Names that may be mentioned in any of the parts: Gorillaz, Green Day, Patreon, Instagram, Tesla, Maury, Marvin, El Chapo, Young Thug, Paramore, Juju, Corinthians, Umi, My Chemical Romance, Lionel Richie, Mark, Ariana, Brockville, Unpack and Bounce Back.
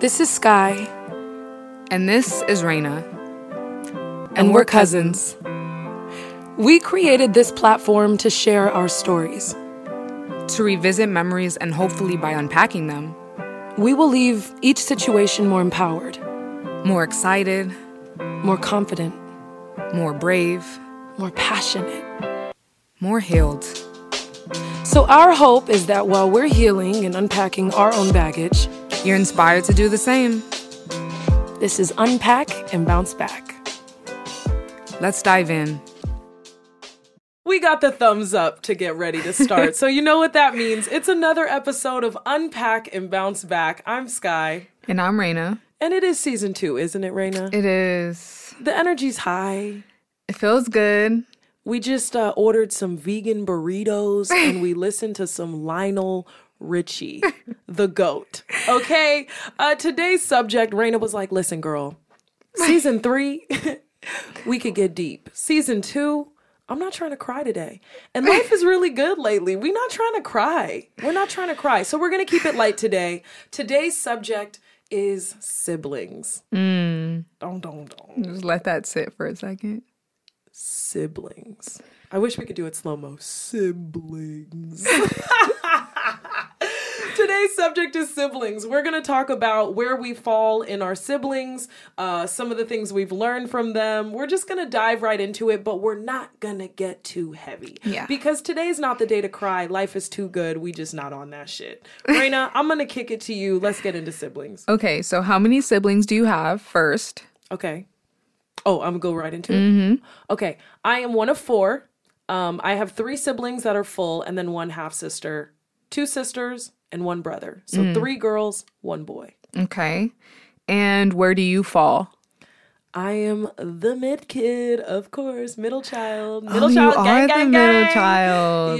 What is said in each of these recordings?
This is Sky. And this is Raina. And we're cousins. We created this platform to share our stories, to revisit memories, and hopefully by unpacking them, we will leave each situation more empowered, more excited, more confident, more brave, more passionate, more healed. So our hope is that while we're healing and unpacking our own baggage, you're inspired to do the same. This is Unpack and Bounce Back. Let's dive in. We got the thumbs up to get ready to start. So you know what that means. It's another episode of Unpack and Bounce Back. I'm Sky. And I'm Raina. And it is season 2, isn't it, Raina? It is. The energy's high. It feels good. We just ordered some vegan burritos and we listened to some Lionel Richie, the GOAT. Okay? Today's subject, Raina was like, listen, girl, season 3, we could get deep. Season 2... I'm not trying to cry today. And life is really good lately. We're not trying to cry. So we're going to keep it light today. Today's subject is siblings. Don't. Just let that sit for a second. Siblings. I wish we could do it slow-mo. Siblings. Today's subject is siblings. We're going to talk about where we fall in our siblings, some of the things we've learned from them. We're just going to dive right into it, but we're not going to get too heavy. Yeah. Because today's not the day to cry. Life is too good. We just not on that shit. Raina, I'm going to kick it to you. Let's get into siblings. Okay, so how many siblings do you have first? Okay. Oh, I'm going to go right into it. Okay, I am one of 4. I have 3 siblings that are full and then one half-sister, 2 sisters, and 1 brother. So 3 girls, 1 boy. Okay. And where do you fall? I am the mid kid, of course. Middle child. Middle child.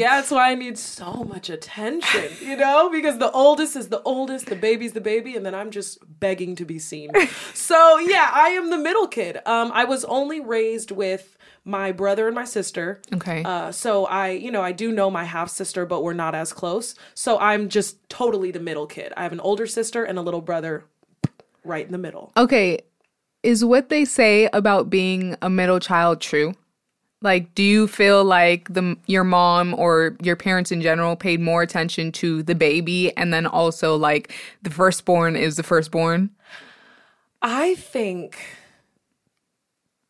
Yeah, that's why I need so much attention, you know? Because the oldest is the oldest, the baby's the baby, and then I'm just begging to be seen. So, yeah, I am the middle kid. I was only raised with my brother and my sister. Okay. So I do know my half sister, but we're not as close. So I'm just totally the middle kid. I have an older sister and a little brother right in the middle. Okay. Is what they say about being a middle child true? Like, do you feel like your mom or your parents in general paid more attention to the baby and then also like the firstborn is the firstborn? I think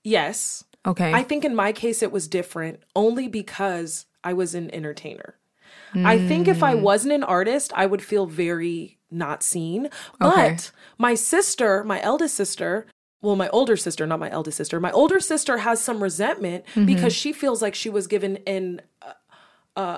yes. Okay. I think in my case it was different only because I was an entertainer. I think if I wasn't an artist, I would feel very not seen. But my sister, my older sister, not my eldest sister, my older sister has some resentment because she feels like she was given an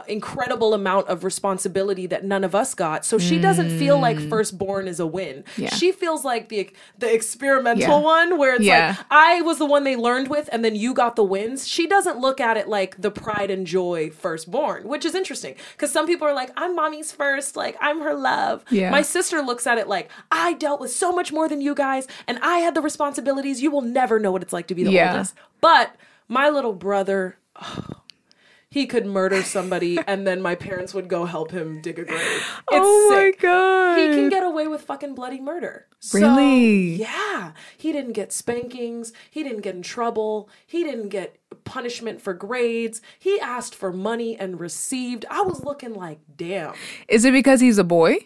incredible amount of responsibility that none of us got. So she doesn't feel like firstborn is a win. Yeah. She feels like the experimental one where it's like, I was the one they learned with and then you got the wins. She doesn't look at it like the pride and joy firstborn, which is interesting because some people are like, I'm mommy's first. Like, I'm her love. Yeah. My sister looks at it like, I dealt with so much more than you guys and I had the responsibilities. You will never know what it's like to be the oldest. But my little brother... he could murder somebody, and then my parents would go help him dig a grave. It's sick. My God. He can get away with fucking bloody murder. Really? So, yeah. He didn't get spankings. He didn't get in trouble. He didn't get punishment for grades. He asked for money and received. I was looking like, damn. Is it because he's a boy,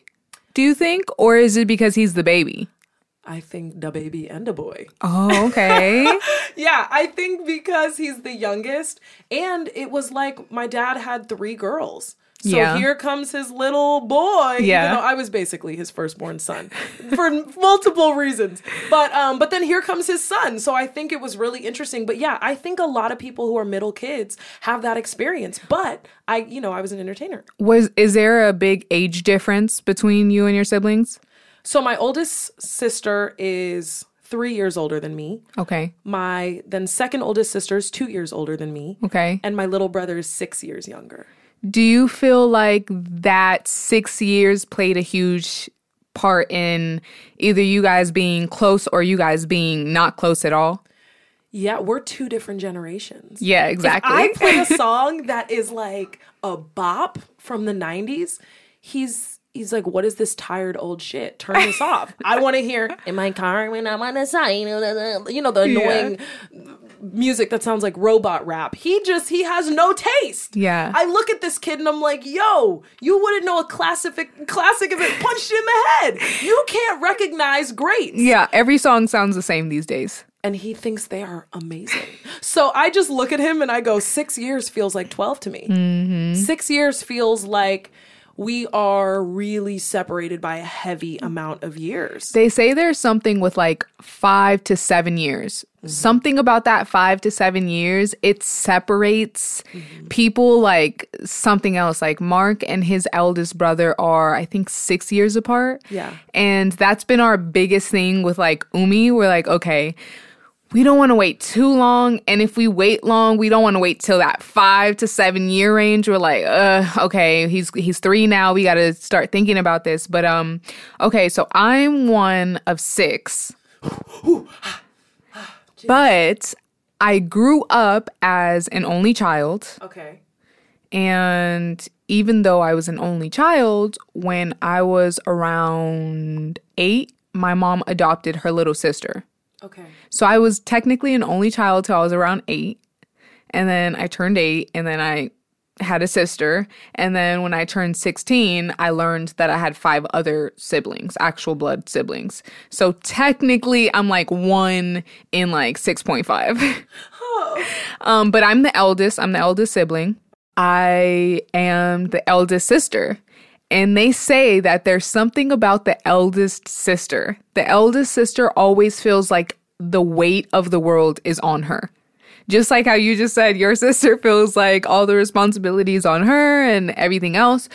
do you think? Or is it because he's the baby? I think the baby and a boy. Oh, okay. Yeah, I think because he's the youngest. And it was like my dad had 3 girls. So here comes his little boy. Yeah. Even though I was basically his firstborn son for multiple reasons. But then here comes his son. So I think it was really interesting. But yeah, I think a lot of people who are middle kids have that experience. But I was an entertainer. Is there a big age difference between you and your siblings? So my oldest sister is 3 years older than me. Okay. My then second oldest sister is 2 years older than me. Okay. And my little brother is 6 years younger. Do you feel like that 6 years played a huge part in either you guys being close or you guys being not close at all? Yeah, we're 2 different generations. Yeah, exactly. If I play a song that is like a bop from the 90s, he's... he's like, what is this tired old shit? Turn this off. I want to hear in my car when I'm on the side. You know, the annoying music that sounds like robot rap. He has no taste. Yeah. I look at this kid and I'm like, yo, you wouldn't know a classic if it punched you in the head. You can't recognize greats. Yeah. Every song sounds the same these days. And he thinks they are amazing. So I just look at him and I go, 6 years feels like 12 to me. Mm-hmm. 6 years feels like we are really separated by a heavy amount of years. They say there's something with like 5 to 7 years. Mm-hmm. Something about that 5 to 7 years, it separates people like something else. Like Mark and his eldest brother are, I think, 6 years apart. Yeah. And that's been our biggest thing with like Umi. We're like, okay, we don't want to wait too long. And if we wait long, we don't want to wait till that 5 to 7 year range. We're like, okay, he's 3 now. We got to start thinking about this. But, okay, so I'm one of 6. But I grew up as an only child. Okay. And even though I was an only child, when I was around 8, my mom adopted her little sister. Okay. So I was technically an only child till I was around 8. And then I turned 8, and then I had a sister. And then when I turned 16, I learned that I had 5 other siblings, actual blood siblings. So technically, I'm like one in like 6.5. Oh. But I'm the eldest. I'm the eldest sibling. I am the eldest sister. And they say that there's something about the eldest sister. The eldest sister always feels like the weight of the world is on her. Just like how you just said, your sister feels like all the responsibilities on her and everything else.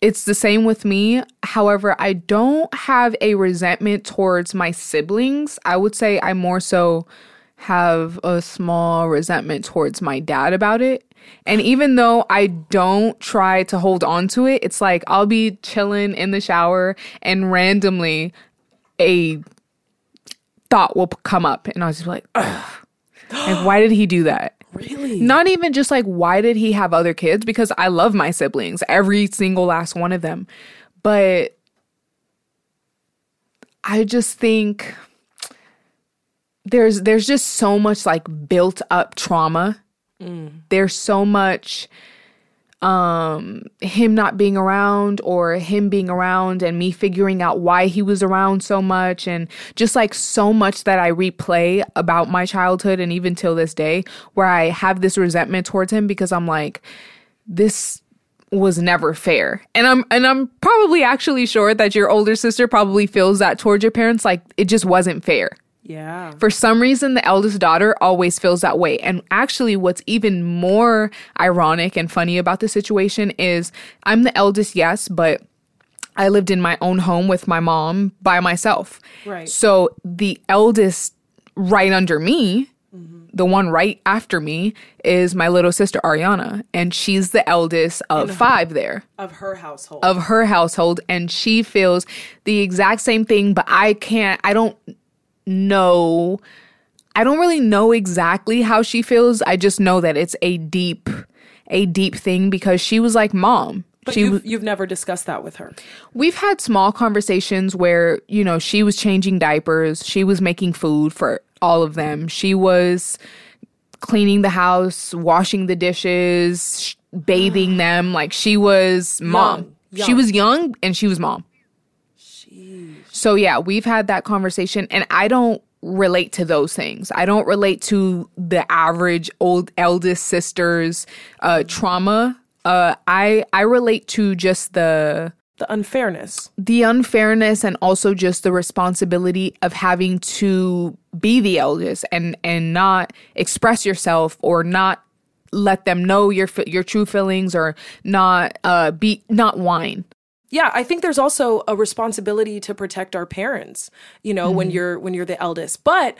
It's the same with me. However, I don't have a resentment towards my siblings. I would say I more so have a small resentment towards my dad about it. And even though I don't try to hold on to it, it's like I'll be chilling in the shower and randomly a thought will come up. And I'll just be like, ugh. Like, why did he do that? Really? Not even just like, why did he have other kids? Because I love my siblings, every single last one of them. But I just think there's just so much like built up trauma. There's so much him not being around or him being around and me figuring out why he was around so much, and just like so much that I replay about my childhood and even till this day, where I have this resentment towards him because I'm like, this was never fair. And I'm probably actually sure that your older sister probably feels that towards your parents, like it just wasn't fair. Yeah. For some reason, the eldest daughter always feels that way. And actually, what's even more ironic and funny about the situation is I'm the eldest, yes, but I lived in my own home with my mom by myself. Right. So the eldest right under me, the one right after me, is my little sister, Ariana. And she's the eldest of 5 there. Of her household. Of her household. And she feels the exact same thing, but I don't really know exactly how she feels. I just know that it's a deep thing because she was like, Mom. But you've never discussed that with her. We've had small conversations where, you know, she was changing diapers. She was making food for all of them. She was cleaning the house, washing the dishes, bathing them. Like, she was Mom. Young. She was young and she was Mom. So, yeah, we've had that conversation, and I don't relate to those things. I don't relate to the average eldest sister's trauma. I relate to just the unfairness. The unfairness, and also just the responsibility of having to be the eldest and not express yourself or not let them know your true feelings, or not whine. Yeah, I think there's also a responsibility to protect our parents, you know, when you're the eldest. But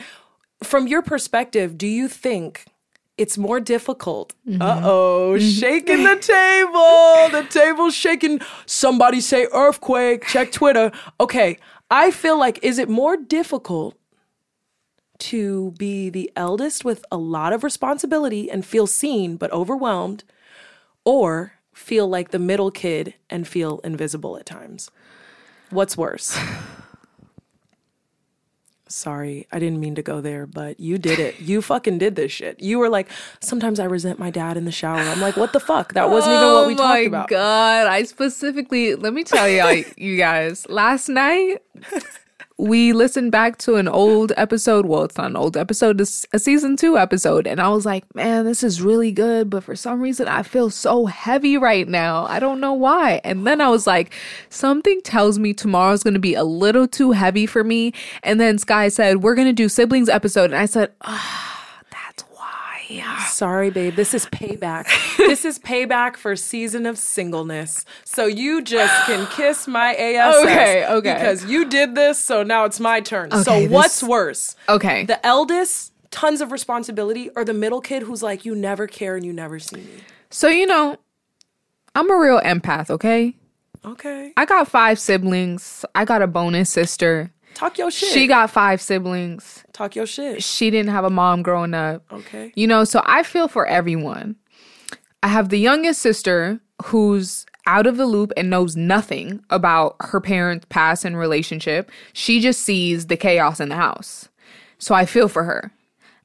from your perspective, do you think it's more difficult? Uh-oh, shaking the table. The table's shaking. Somebody say earthquake. Check Twitter. Okay, I feel like, is it more difficult to be the eldest with a lot of responsibility and feel seen but overwhelmed, or feel like the middle kid and feel invisible at times. What's worse? Sorry, I didn't mean to go there, but you did it. You fucking did this shit. You were like, sometimes I resent my dad in the shower. I'm like, what the fuck? That wasn't even what we talked about. Oh my God. I specifically, let me tell y'all, you guys, last night, we listened back to an old episode. Well, it's not an old episode. It's a season 2 episode. And I was like, man, this is really good. But for some reason, I feel so heavy right now. I don't know why. And then I was like, something tells me tomorrow's going to be a little too heavy for me. And then Sky said, we're going to do siblings episode. And I said, ah, oh, that's why. Sorry, babe. This is payback. This is payback for season of singleness. So you just can kiss my ass. Okay. Because you did this, so now it's my turn. Okay, so what's worse? Okay. The eldest, tons of responsibility, or the middle kid who's like, you never care and you never see me? So, you know, I'm a real empath, okay? Okay. I got 5 siblings. I got a bonus sister. Talk your shit. She got 5 siblings. Talk your shit. She didn't have a mom growing up. Okay. You know, so I feel for everyone. I have the youngest sister who's out of the loop and knows nothing about her parents' past and relationship. She just sees the chaos in the house. So I feel for her.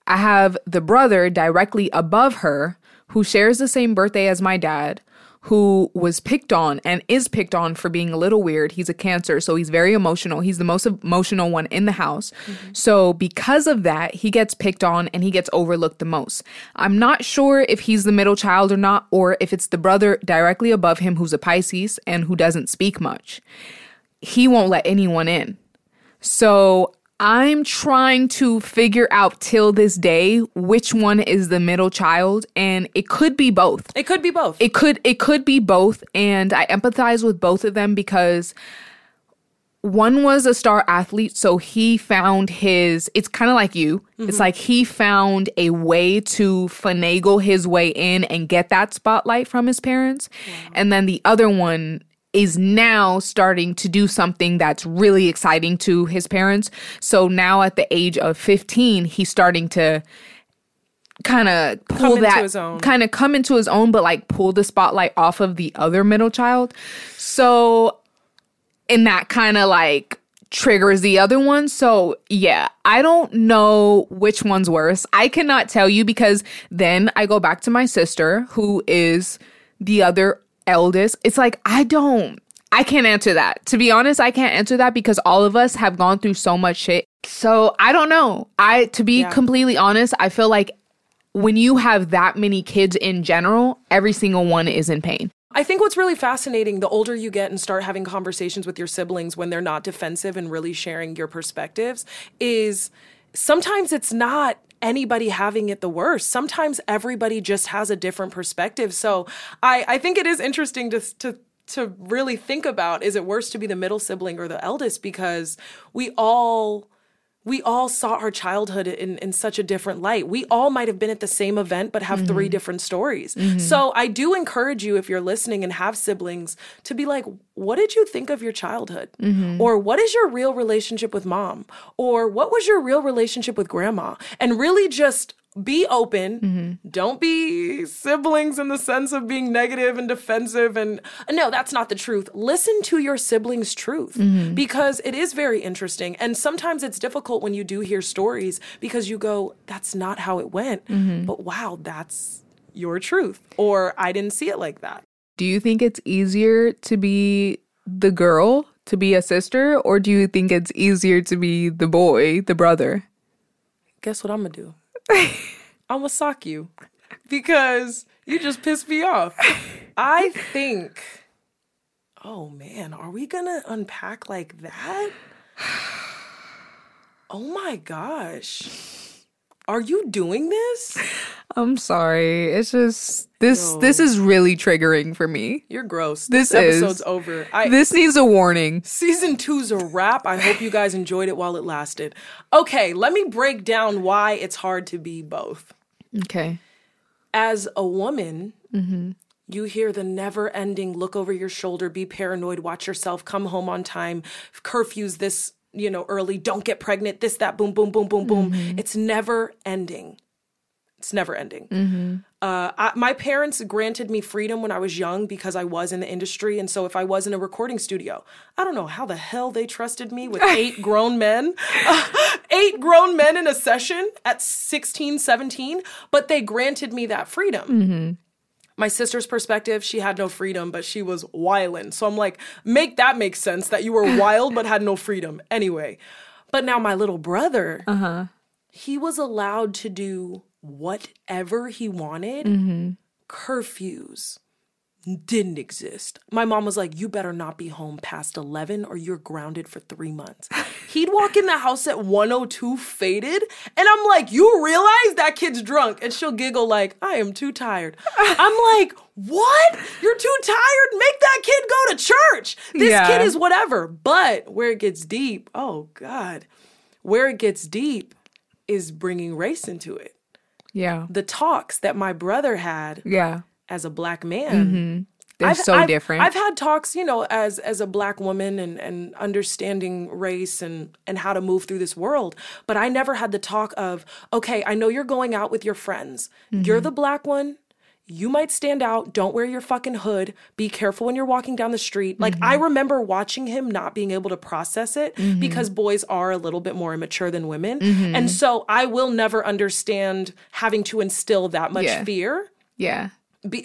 I have the brother directly above her who shares the same birthday as my dad, who was picked on and is picked on for being a little weird. He's a Cancer, so he's very emotional. He's the most emotional one in the house. Mm-hmm. So because of that, he gets picked on and he gets overlooked the most. I'm not sure if he's the middle child or not, or if it's the brother directly above him who's a Pisces and who doesn't speak much. He won't let anyone in. So I'm trying to figure out till this day which one is the middle child, and it could be both. It could be both, and I empathize with both of them because one was a star athlete, so he found his, it's kind of like you. Mm-hmm. It's like he found a way to finagle his way in and get that spotlight from his parents. Wow. And then the other one is now starting to do something that's really exciting to his parents. So now at the age of 15, he's starting to come into his own, but like pull the spotlight off of the other middle child. So, and that kind of like triggers the other one. So yeah, I don't know which one's worse. I cannot tell you because then I go back to my sister who is the other eldest. It's like, I can't answer that. To be honest, I can't answer that because all of us have gone through so much shit. So I don't know. Completely honest, I feel like when you have that many kids in general, every single one is in pain. I think what's really fascinating, the older you get and start having conversations with your siblings when they're not defensive and really sharing your perspectives, is sometimes it's not anybody having it the worst. Sometimes everybody just has a different perspective. So I think it is interesting to really think about, is it worse to be the middle sibling or the eldest? Because we all saw our childhood in such a different light. We all might have been at the same event, but have 3 different stories. Mm-hmm. So I do encourage you, if you're listening and have siblings, to be like, what did you think of your childhood? Mm-hmm. Or what is your real relationship with mom? Or what was your real relationship with grandma? And really just be open. Mm-hmm. Don't be siblings in the sense of being negative and defensive. And no, that's not the truth. Listen to your siblings' truth, because it is very interesting. And sometimes it's difficult when you do hear stories because you go, that's not how it went. Mm-hmm. But wow, that's your truth. Or I didn't see it like that. Do you think it's easier to be the girl, to be a sister? Or do you think it's easier to be the boy, the brother? Guess what I'm going to do? I'm gonna sock you because you just pissed me off. I think, oh man, are we gonna unpack like that? Oh my gosh. Are you doing this? I'm sorry. It's just, this is really triggering for me. You're gross. This episode's over. This needs a warning. Season 2's a wrap. I hope you guys enjoyed it while it lasted. Okay, let me break down why it's hard to be both. Okay. As a woman, you hear the never-ending look over your shoulder, be paranoid, watch yourself, come home on time, curfews this, early, don't get pregnant, this, that, boom, boom, boom, boom, boom. It's never ending. Mm-hmm. My parents granted me freedom when I was young because I was in the industry. And so if I was in a recording studio, I don't know how the hell they trusted me with eight grown men, in a session at 16, 17, but they granted me that freedom. Mm-hmm. My sister's perspective, she had no freedom, but she was wildin'. So I'm like, make that make sense that you were wild but had no freedom anyway. But now my little brother, he was allowed to do whatever he wanted. Mm-hmm. Curfews didn't exist. My mom was like, you better not be home past 11 or you're grounded for 3 months. He'd walk in the house at 1:02 faded, and I'm like, you realize that kid's drunk? And she'll giggle like, I am too tired. I'm like, what? You're too tired? Make that kid go to church. This kid is whatever. But where it gets deep, oh God, where it gets deep is bringing race into it. Yeah. The talks that my brother had as a black man. Mm-hmm. They're so different. I've had talks, you know, as a black woman and understanding race and how to move through this world. But I never had the talk of, okay, I know you're going out with your friends. Mm-hmm. You're the black one. You might stand out. Don't wear your fucking hood. Be careful when you're walking down the street. Like, I remember watching him not being able to process it because boys are a little bit more immature than women. Mm-hmm. And so I will never understand having to instill that much fear. Yeah.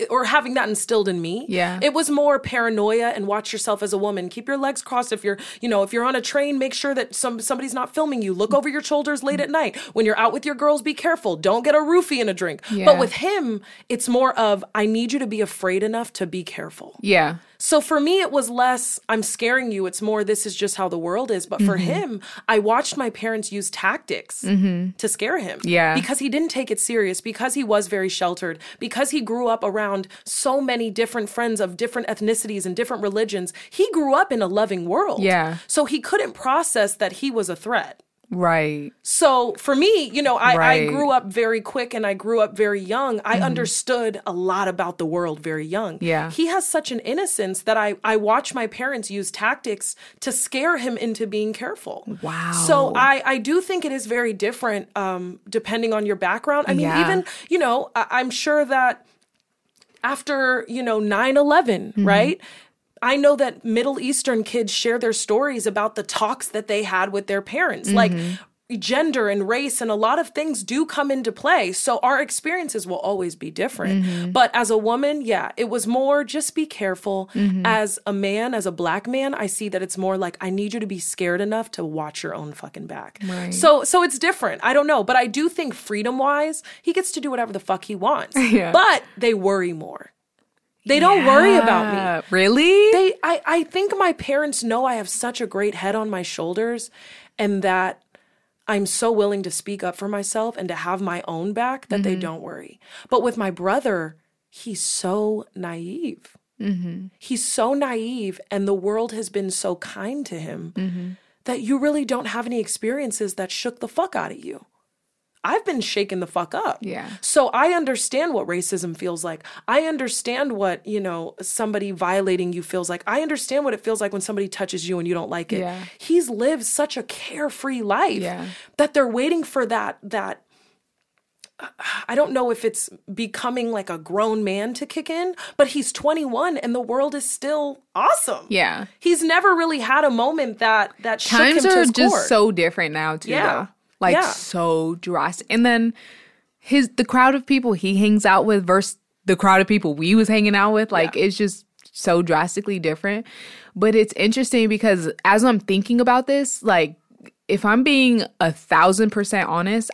Or having that instilled in me. Yeah. It was more paranoia and watch yourself as a woman. Keep your legs crossed if you're, you know, if you're on a train, make sure that somebody's not filming you. Look over your shoulders late at night. When you're out with your girls, be careful. Don't get a roofie and a drink. Yeah. But with him, it's more of, I need you to be afraid enough to be careful. Yeah. So for me, it was less, I'm scaring you. It's more, this is just how the world is. But for him, I watched my parents use tactics to scare him. Yeah. Because he didn't take it serious, because he was very sheltered, because he grew up around so many different friends of different ethnicities and different religions. He grew up in a loving world. Yeah. So he couldn't process that he was a threat. Right. So for me, you know, I grew up very quick and I grew up very young. I understood a lot about the world very young. Yeah. He has such an innocence that I watch my parents use tactics to scare him into being careful. Wow. So I do think it is very different depending on your background. I mean, even, you know, I'm sure that after, you know, 9/11, right? I know that Middle Eastern kids share their stories about the talks that they had with their parents. Like gender and race and a lot of things do come into play. So our experiences will always be different. But as a woman, it was more just be careful. As a man, as a black man, I see that it's more like I need you to be scared enough to watch your own fucking back. Right. So it's different. I don't know. But I do think freedom-wise, he gets to do whatever the fuck he wants. Yeah. But they worry more. They don't worry about me. Really? I think my parents know I have such a great head on my shoulders and that I'm so willing to speak up for myself and to have my own back that they don't worry. But with my brother, he's so naive. Mm-hmm. He's so naive and the world has been so kind to him that you really don't have any experiences that shook the fuck out of you. I've been shaken the fuck up. Yeah. So I understand what racism feels like. I understand what, you know, somebody violating you feels like. I understand what it feels like when somebody touches you and you don't like it. Yeah. He's lived such a carefree life that they're waiting for that. I don't know if it's becoming like a grown man to kick in, but he's 21 and the world is still awesome. Yeah. He's never really had a moment that shook him to his core. Times are just so different now too. Yeah. Though. Like, so drastic. And then the crowd of people he hangs out with versus the crowd of people we was hanging out with, like, it's just so drastically different. But it's interesting because as I'm thinking about this, like, if I'm being 1,000% honest,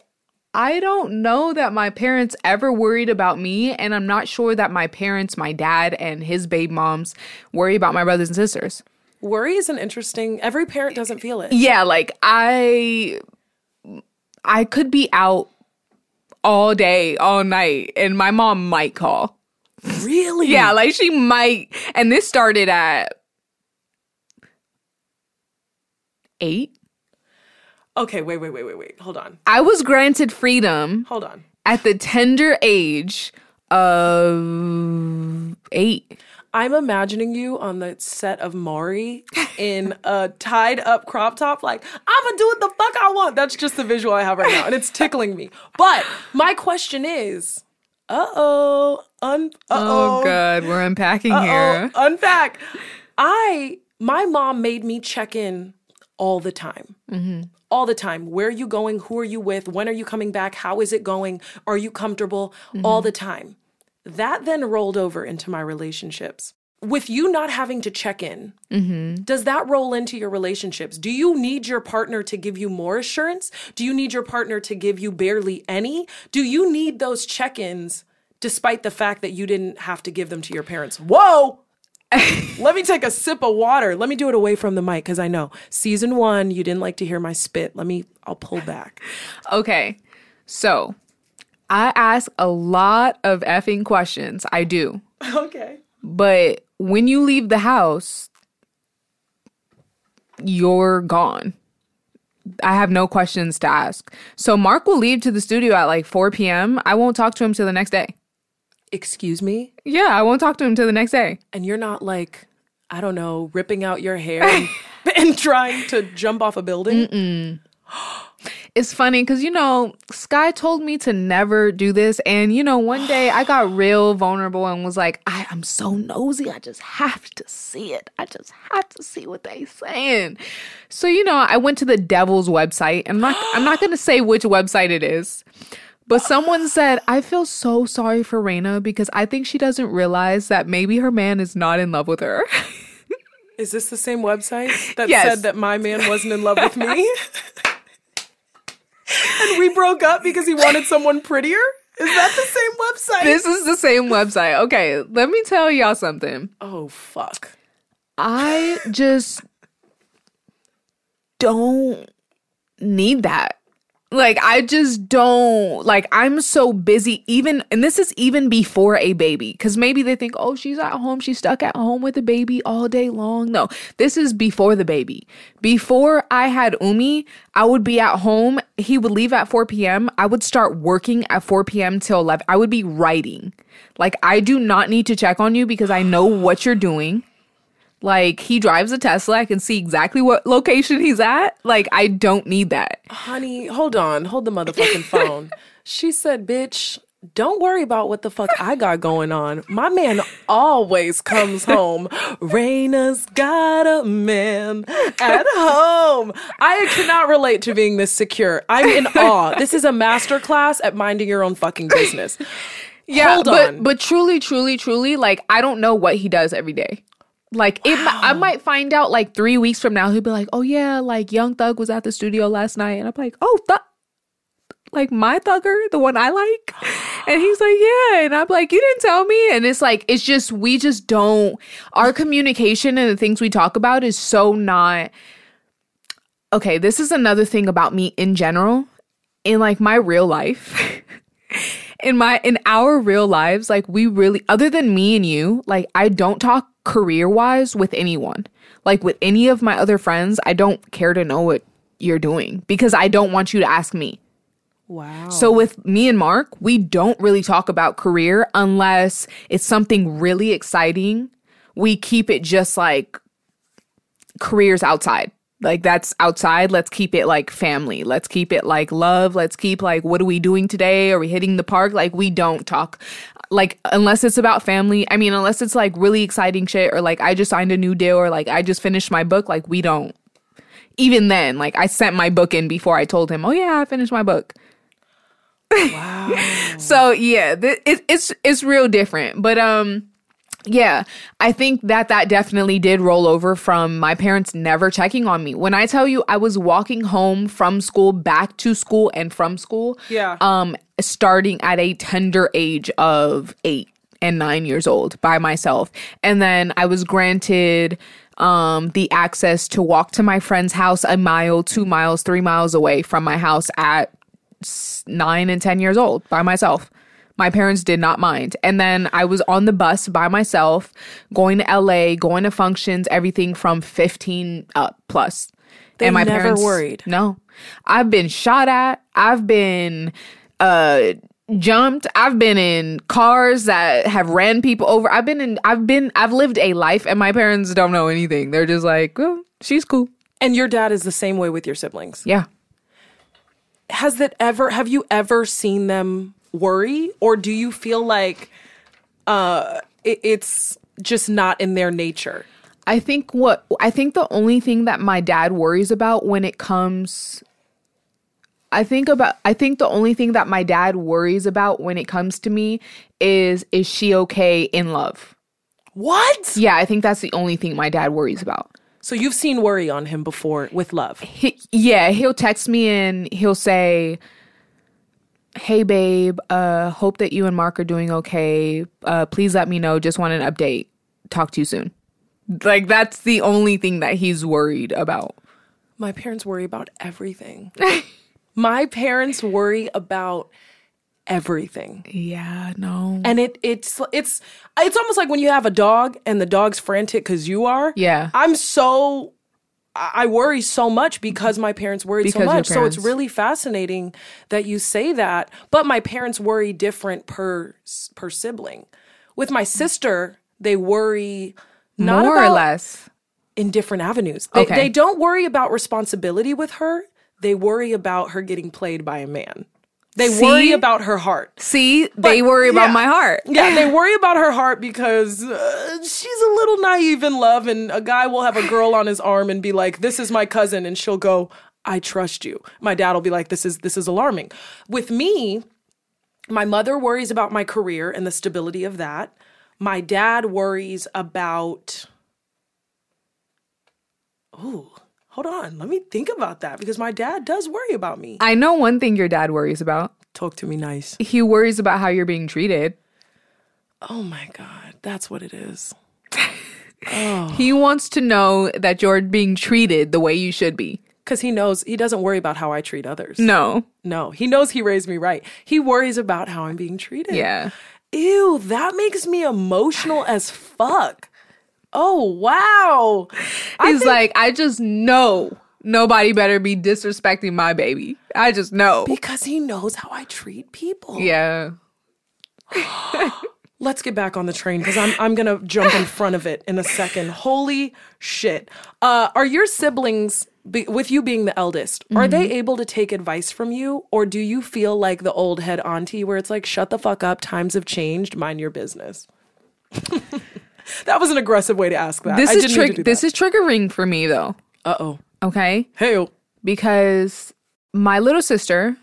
I don't know that my parents ever worried about me, and I'm not sure that my parents, my dad and his babe moms, worry about my brothers and sisters. Worry is an interesting... Every parent doesn't feel it. Yeah, like, I could be out all day, all night, and my mom might call. Really? Yeah, like she might. And this started at 8. Okay, wait. Hold on. I was granted freedom. Hold on. At the tender age of 8. I'm imagining you on the set of Maury in a tied-up crop top, like, I'm going to do what the fuck I want. That's just the visual I have right now, and it's tickling me. But my question is, Oh, God. We're unpacking here. Unpack. My mom made me check in all the time. Mm-hmm. All the time. Where are you going? Who are you with? When are you coming back? How is it going? Are you comfortable? Mm-hmm. All the time. That then rolled over into my relationships. With you not having to check in, mm-hmm. does that roll into your relationships? Do you need your partner to give you more assurance? Do you need your partner to give you barely any? Do you need those check-ins despite the fact that you didn't have to give them to your parents? Whoa! Let me take a sip of water. Let me do it away from the mic because I know. Season 1, you didn't like to hear my spit. I'll pull back. Okay, so I ask a lot of effing questions. I do. Okay. But when you leave the house, you're gone. I have no questions to ask. So Mark will leave to the studio at like 4 p.m. I won't talk to him till the next day. Excuse me? Yeah, I won't talk to him till the next day. And you're not like, I don't know, ripping out your hair and trying to jump off a building? Mm-mm. It's funny because, you know, Sky told me to never do this. And, you know, one day I got real vulnerable and was like, I am so nosy. I just have to see it. I just have to see what they saying. So, you know, I went to the devil's website. And I'm not going to say which website it is. But someone said, I feel so sorry for Raina because I think she doesn't realize that maybe her man is not in love with her. Is this the same website that said that my man wasn't in love with me? And we broke up because he wanted someone prettier? Is that the same website? This is the same website. Okay, let me tell y'all something. Oh, fuck. I just don't need that. Like, I just don't. Like, I'm so busy even, and this is even before a baby. Because maybe they think, oh, she's at home. She's stuck at home with the baby all day long. No, this is before the baby. Before I had Umi, I would be at home. He would leave at 4 p.m. I would start working at 4 p.m. till 11. I would be writing. Like, I do not need to check on you because I know what you're doing. Like, he drives a Tesla. I can see exactly what location he's at. Like, I don't need that. Honey, hold on. Hold the motherfucking phone. She said, bitch, don't worry about what the fuck I got going on. My man always comes home. Raina's got a man at home. I cannot relate to being this secure. I'm in awe. This is a masterclass at minding your own fucking business. Yeah, hold on. But truly, truly, truly, like, I don't know what he does every day. Like, wow. I might find out, like, 3 weeks from now, he'll be like, oh, yeah, like, Young Thug was at the studio last night. And I'm like, oh, like, my thugger, the one I like? And he's like, yeah. And I'm like, you didn't tell me. And it's like, it's just, we just don't, our communication and the things we talk about is so not, okay, this is another thing about me in general, in, like, my real life. In our real lives, like, we really, other than me and you, like, I don't talk career-wise with anyone. Like, with any of my other friends, I don't care to know what you're doing because I don't want you to ask me. Wow. So with me and Mark, we don't really talk about career unless it's something really exciting. We keep it just, like, careers outside. Like, that's outside. Let's keep it like family. Let's keep it like love. Let's keep like, what are we doing today? Are we hitting the park? Like, we don't talk. Like, unless it's about family. I mean, unless it's like really exciting shit or like I just signed a new deal or like I just finished my book. Like, we don't. Even then, like, I sent my book in before I told him, oh, yeah, I finished my book. Wow. So, yeah, it's real different. But, yeah, I think that definitely did roll over from my parents never checking on me. When I tell you I was walking home from school, back to school, and from school, starting at a tender age of 8 and 9 years old by myself. And then I was granted the access to walk to my friend's house a mile, 2 miles, 3 miles away from my house at 9 and 10 years old by myself. My parents did not mind. And then I was on the bus by myself, going to LA, going to functions, everything from 15 up plus. And my parents never worried. No. I've been shot at. I've been jumped. I've been in cars that have ran people over. I've lived a life and my parents don't know anything. They're just like, well, she's cool. And your dad is the same way with your siblings? Yeah. Have you ever seen them worry, or do you feel like it's just not in their nature? I think the only thing that my dad worries about when it comes to me is she okay in love? What? Yeah, I think that's the only thing my dad worries about. So you've seen worry on him before with love. He'll text me and he'll say, "Hey babe, hope that you and Mark are doing okay. Please let me know. Just want an update. Talk to you soon." Like, that's the only thing that he's worried about. My parents worry about everything. My parents worry about everything. Yeah, no. And it's almost like when you have a dog and the dog's frantic because you are. Yeah. I worry so much because my parents worried so much. So it's really fascinating that you say that. But my parents worry different per sibling. With my sister, they worry not more or less in different avenues. They don't worry about responsibility with her. They worry about her getting played by a man. They worry about her heart. They worry about my heart. Yeah, they worry about her heart because she's a little naive in love, and a guy will have a girl on his arm and be like, "This is my cousin," and she'll go, "I trust you." My dad will be like, "This is alarming." With me, my mother worries about my career and the stability of that. My dad worries about... Ooh. Hold on, let me think about that, because my dad does worry about me. I know one thing your dad worries about. Talk to me nice. He worries about how you're being treated. Oh my God, that's what it is. Oh. He wants to know that you're being treated the way you should be. Because he knows, he doesn't worry about how I treat others. No, he knows he raised me right. He worries about how I'm being treated. Yeah. Ew, that makes me emotional as fuck. Oh, wow. I just know nobody better be disrespecting my baby. I just know. Because he knows how I treat people. Yeah. Let's get back on the train, because I'm going to jump in front of it in a second. Holy shit. Are your siblings, with you being the eldest, mm-hmm. are they able to take advice from you? Or do you feel like the old head auntie where it's like, "Shut the fuck up, times have changed, mind your business"? That was an aggressive way to ask that. This is triggering for me, though. Uh-oh. Okay? Hey. Because my little sister,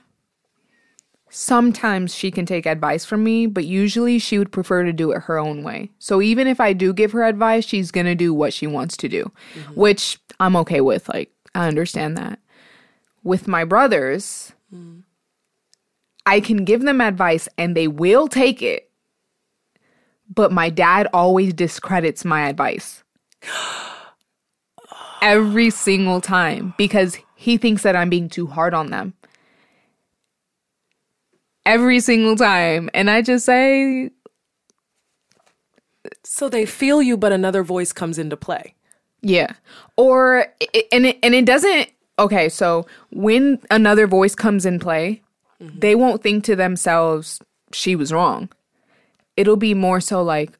sometimes she can take advice from me, but usually she would prefer to do it her own way. So even if I do give her advice, she's going to do what she wants to do, mm-hmm. which I'm okay with. Like, I understand that. With my brothers, mm. I can give them advice and they will take it. But my dad always discredits my advice every single time because he thinks that I'm being too hard on them. Every single time. And I just say... So they feel you, but another voice comes into play. Yeah. It doesn't... Okay, so when another voice comes in play, mm-hmm. they won't think to themselves, "She was wrong." It'll be more so like,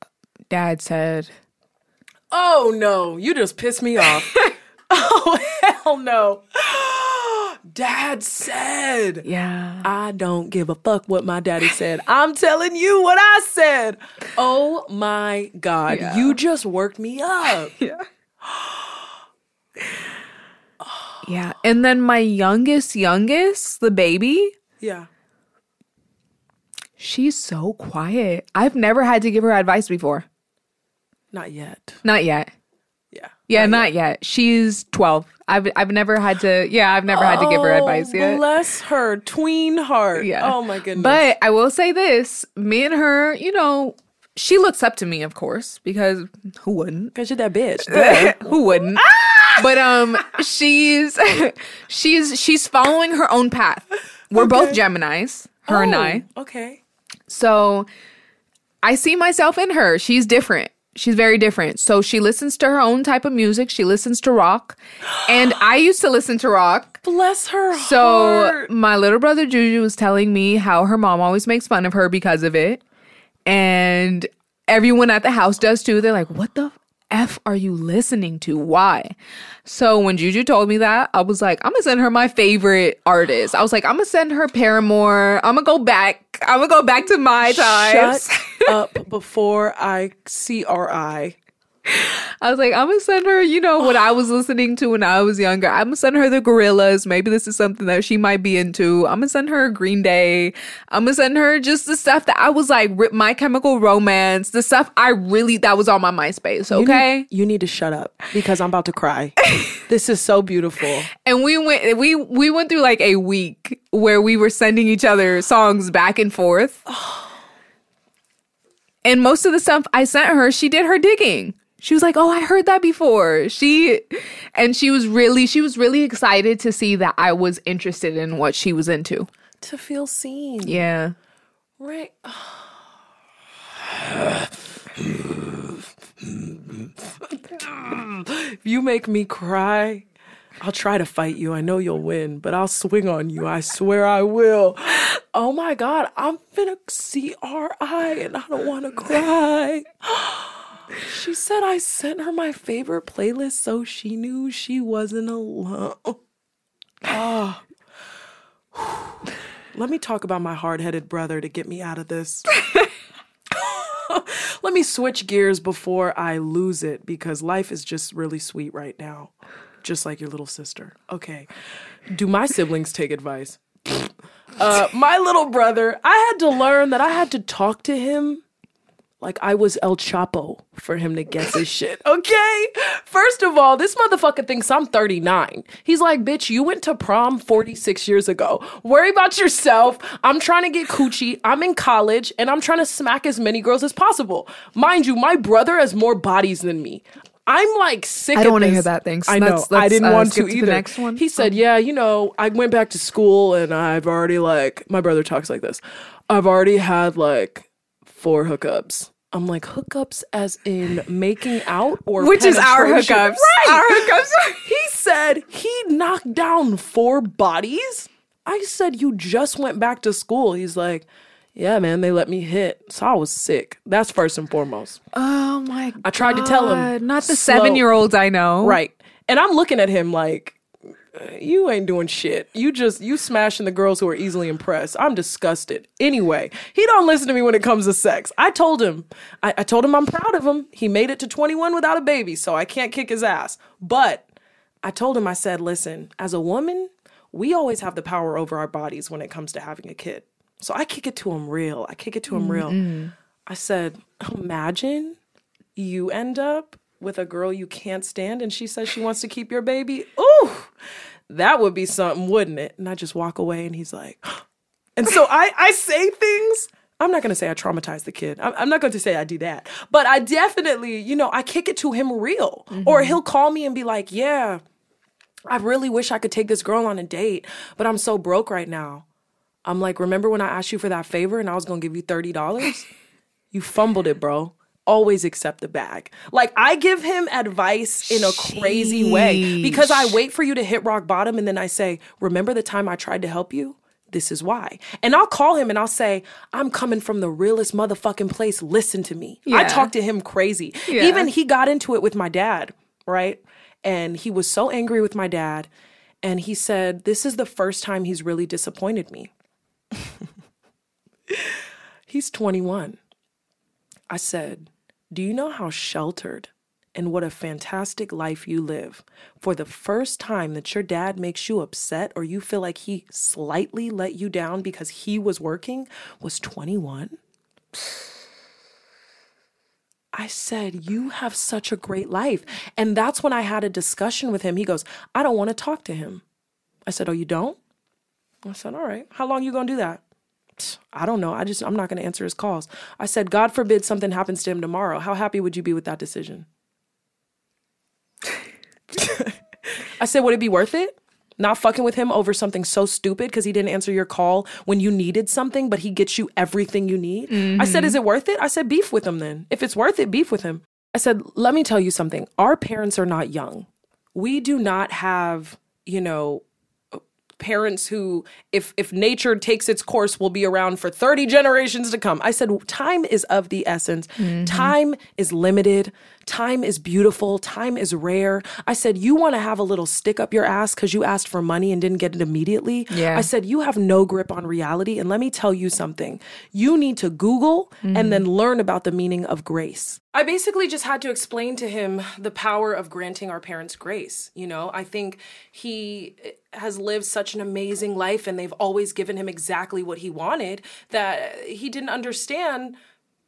"Dad said." Oh, no. You just pissed me off. Oh, hell no. Dad said. Yeah. I don't give a fuck what my daddy said. I'm telling you what I said. Oh, my God. Yeah. You just worked me up. Yeah. Yeah. And then my youngest, the baby. Yeah. She's so quiet. I've never had to give her advice before. Not yet. Yeah. Yeah, not yet. She's 12. I've never had to give her advice yet. Bless her tween heart. Yeah. Oh my goodness. But I will say this, me and her, she looks up to me, of course, because who wouldn't? Because you're that bitch. Who wouldn't? Ah! But she's following her own path. We're both Geminis, her and I. Okay. So I see myself in her. She's different. She's very different. So she listens to her own type of music. She listens to rock. And I used to listen to rock. Bless her heart. So my little brother Juju was telling me how her mom always makes fun of her because of it. And everyone at the house does too. They're like, "What the F are you listening to? Why? So when Juju told me that, I was like, I'm gonna send her my favorite artist. I was like, I'm gonna send her Paramore. I'm gonna go back. I'm gonna go back to my times. Shut up before I CRI. I was like, I'm gonna send her, you know, what I was listening to when I was younger. I'm gonna send her the Gorillaz. Maybe this is something that she might be into. I'm gonna send her Green Day. I'm gonna send her just the stuff that I was like, My Chemical Romance, the stuff I really, that was on my MySpace, okay? You need to shut up because I'm about to cry. This is so beautiful. And we went through like a week where we were sending each other songs back and forth. And most of the stuff I sent her, she did her digging. She was like, oh, I heard that before. She was really excited to see that I was interested in what she was into. To feel seen. Yeah. Right. You make me cry. I'll try to fight you. I know you'll win, but I'll swing on you. I swear I will. Oh my God, I'm gonna CRI and I don't wanna cry. She said I sent her my favorite playlist so she knew she wasn't alone. Oh. Let me talk about my hard-headed brother to get me out of this. Let me switch gears before I lose it because life is just really sweet right now, just like your little sister. Okay. Do my siblings take advice? My little brother, I had to learn that I had to talk to him like I was El Chapo for him to guess his shit, okay? First of all, this motherfucker thinks I'm 39. He's like, bitch, you went to prom 46 years ago. Worry about yourself. I'm trying to get coochie. I'm in college, and I'm trying to smack as many girls as possible. Mind you, my brother has more bodies than me. I'm like sick of this. I don't want to hear that, thanks. I know. I didn't want to either. The next one. He said, yeah, you know, I went back to school, and I've already like, my brother talks like this. I've already had like 4 hookups. I'm like, hookups as in making out or which is our hookups. Right. Our hookups. He said he knocked down 4 bodies. I said, you just went back to school. He's like, yeah, man, they let me hit. So I was sick. That's first and foremost. Oh my God. I tried to tell him. Not the 7-year-olds I know. Right. And I'm looking at him like, you ain't doing shit. You smashing the girls who are easily impressed. I'm disgusted. Anyway, he don't listen to me when it comes to sex. I told him I'm proud of him. He made it to 21 without a baby, so I can't kick his ass. But I told him, I said, listen, as a woman, we always have the power over our bodies when it comes to having a kid. So I kick it to him real. I said, imagine you end up with a girl you can't stand and she says she wants to keep your baby. Ooh, that would be something, wouldn't it? And I just walk away and he's like, oh. And so I say things. I'm not going to say I traumatized the kid. I'm not going to say I do that. But I definitely, you know, I kick it to him real. Mm-hmm. Or he'll call me and be like, yeah, I really wish I could take this girl on a date, but I'm so broke right now. I'm like, remember when I asked you for that favor and I was going to give you $30? You fumbled it, bro. Always accept the bag. Like, I give him advice in a crazy way because I wait for you to hit rock bottom and then I say, remember the time I tried to help you? This is why. And I'll call him and I'll say, I'm coming from the realest motherfucking place. Listen to me. Yeah. I talk to him crazy. Yeah. Even he got into it with my dad, right? And he was so angry with my dad. And he said, this is the first time he's really disappointed me. He's 21. I said, do you know how sheltered and what a fantastic life you live? For the first time that your dad makes you upset or you feel like he slightly let you down because he was working was 21. I said, you have such a great life. And that's when I had a discussion with him. He goes, I don't want to talk to him. I said, oh, you don't? I said, all right, how long you going to do that? I don't know. I'm not going to answer his calls. I said, God forbid something happens to him tomorrow. How happy would you be with that decision? I said, would it be worth it? Not fucking with him over something so stupid because he didn't answer your call when you needed something, but he gets you everything you need. Mm-hmm. I said, is it worth it? I said, beef with him then. If it's worth it, beef with him. I said, let me tell you something. Our parents are not young. We do not have, you know, parents who, if nature takes its course, will be around for 30 generations to come. I said, time is of the essence. Mm-hmm. Time is limited. Time is beautiful. Time is rare. I said, you want to have a little stick up your ass because you asked for money and didn't get it immediately? Yeah. I said, you have no grip on reality. And let me tell you something. You need to Google and then learn about the meaning of grace. I basically just had to explain to him the power of granting our parents grace. You know, I think he has lived such an amazing life and they've always given him exactly what he wanted that he didn't understand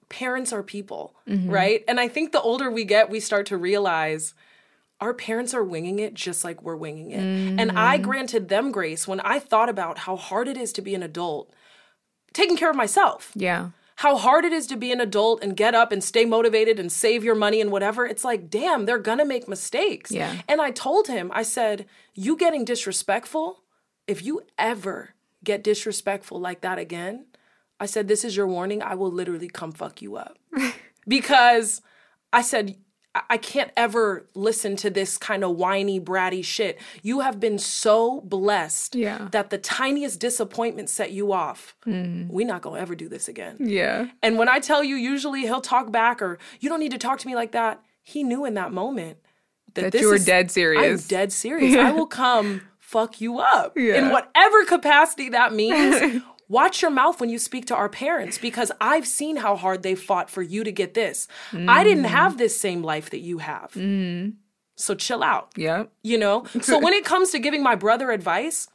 parents are people, right? And I think the older we get, we start to realize our parents are winging it just like we're winging it. And I granted them grace when I thought about how hard it is to be an adult, taking care of myself. Yeah. How hard it is to be an adult and get up and stay motivated and save your money and whatever. It's like, damn, they're gonna make mistakes. Yeah. And I told him, I said, you getting disrespectful, if you ever get disrespectful like that again, I said, this is your warning. I will literally come fuck you up. Because I said, I can't ever listen to this kind of whiny, bratty shit. You have been so blessed that the tiniest disappointment set you off. We're not going to ever do this again. Yeah. And when I tell you, usually he'll talk back or you don't need to talk to me like that. He knew in that moment that this you were dead serious. I'm dead serious. I will come fuck you up in whatever capacity that means. Watch your mouth when you speak to our parents because I've seen how hard they fought for you to get this. I didn't have this same life that you have. So chill out. Yeah. You know? So when it comes to giving my brother advice,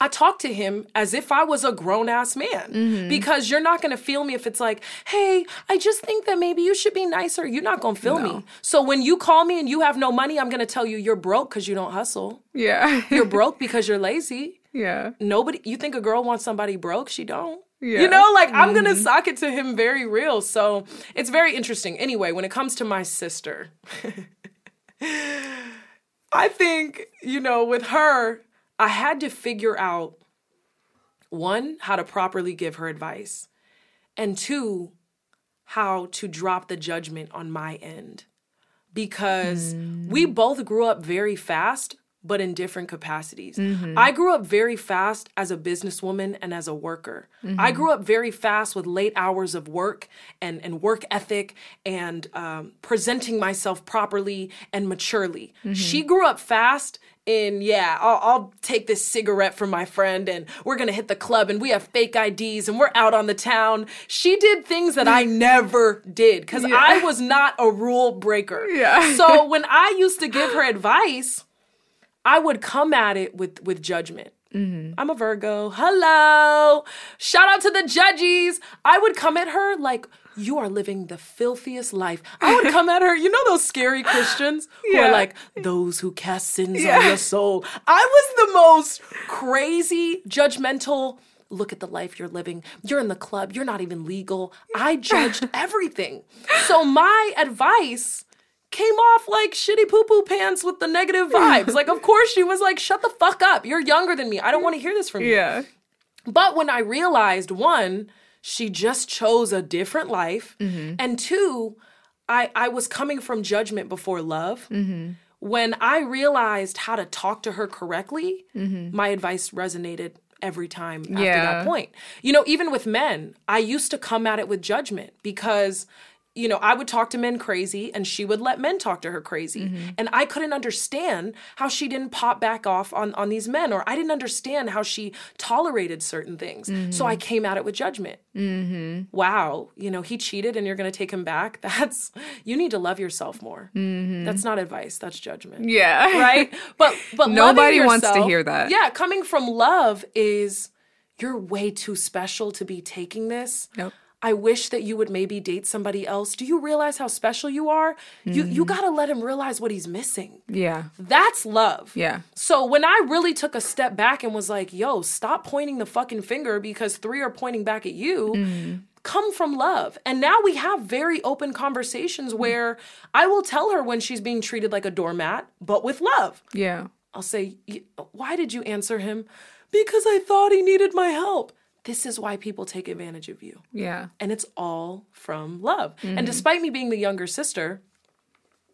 I talk to him as if I was a grown-ass man because you're not going to feel me if it's like, hey, I just think that maybe you should be nicer. You're not going to feel me. So when you call me and you have no money, I'm going to tell you you're broke because you don't hustle. Yeah. You're broke because you're lazy. Yeah. Nobody, you think a girl wants somebody broke? She don't. Yeah. You know, like I'm going to sock it to him very real. So it's very interesting. Anyway, when it comes to my sister, I think, you know, with her, I had to figure out, one, how to properly give her advice, and two, how to drop the judgment on my end. Because we both grew up very fast, but in different capacities. I grew up very fast as a businesswoman and as a worker. I grew up very fast with late hours of work and work ethic and presenting myself properly and maturely. She grew up fast in, I'll take this cigarette from my friend and we're going to hit the club and we have fake IDs and we're out on the town. She did things that I never did because I was not a rule breaker. So when I used to give her advice, I would come at it with judgment. I'm a Virgo. Hello. Shout out to the judges. I would come at her like, you are living the filthiest life. I would come at her, you know those scary Christians who are like, those who cast sins on your soul. I was the most crazy, judgmental, look at the life you're living. You're in the club. You're not even legal. I judged everything. So my advice came off like shitty poo-poo pants with the negative vibes. Like, of course, she was like, shut the fuck up. You're younger than me. I don't want to hear this from you. Yeah. But when I realized, one, she just chose a different life. And two, I was coming from judgment before love. When I realized how to talk to her correctly, my advice resonated every time after that point. You know, even with men, I used to come at it with judgment because, you know, I would talk to men crazy and she would let men talk to her crazy. And I couldn't understand how she didn't pop back off on these men, or I didn't understand how she tolerated certain things. So I came at it with judgment. Wow, you know, he cheated and you're going to take him back? You need to love yourself more. That's not advice, that's judgment. Yeah. Right? But nobody wants to hear that. Yeah, coming from love is, you're way too special to be taking this. Nope. I wish that you would maybe date somebody else. Do you realize how special you are? You got to let him realize what he's missing. Yeah. That's love. Yeah. So when I really took a step back and was like, yo, stop pointing the fucking finger because three are pointing back at you, come from love. And now we have very open conversations where I will tell her when she's being treated like a doormat, but with love. Yeah. I'll say, why did you answer him? Because I thought he needed my help. This is why people take advantage of you. Yeah. And it's all from love. And despite me being the younger sister,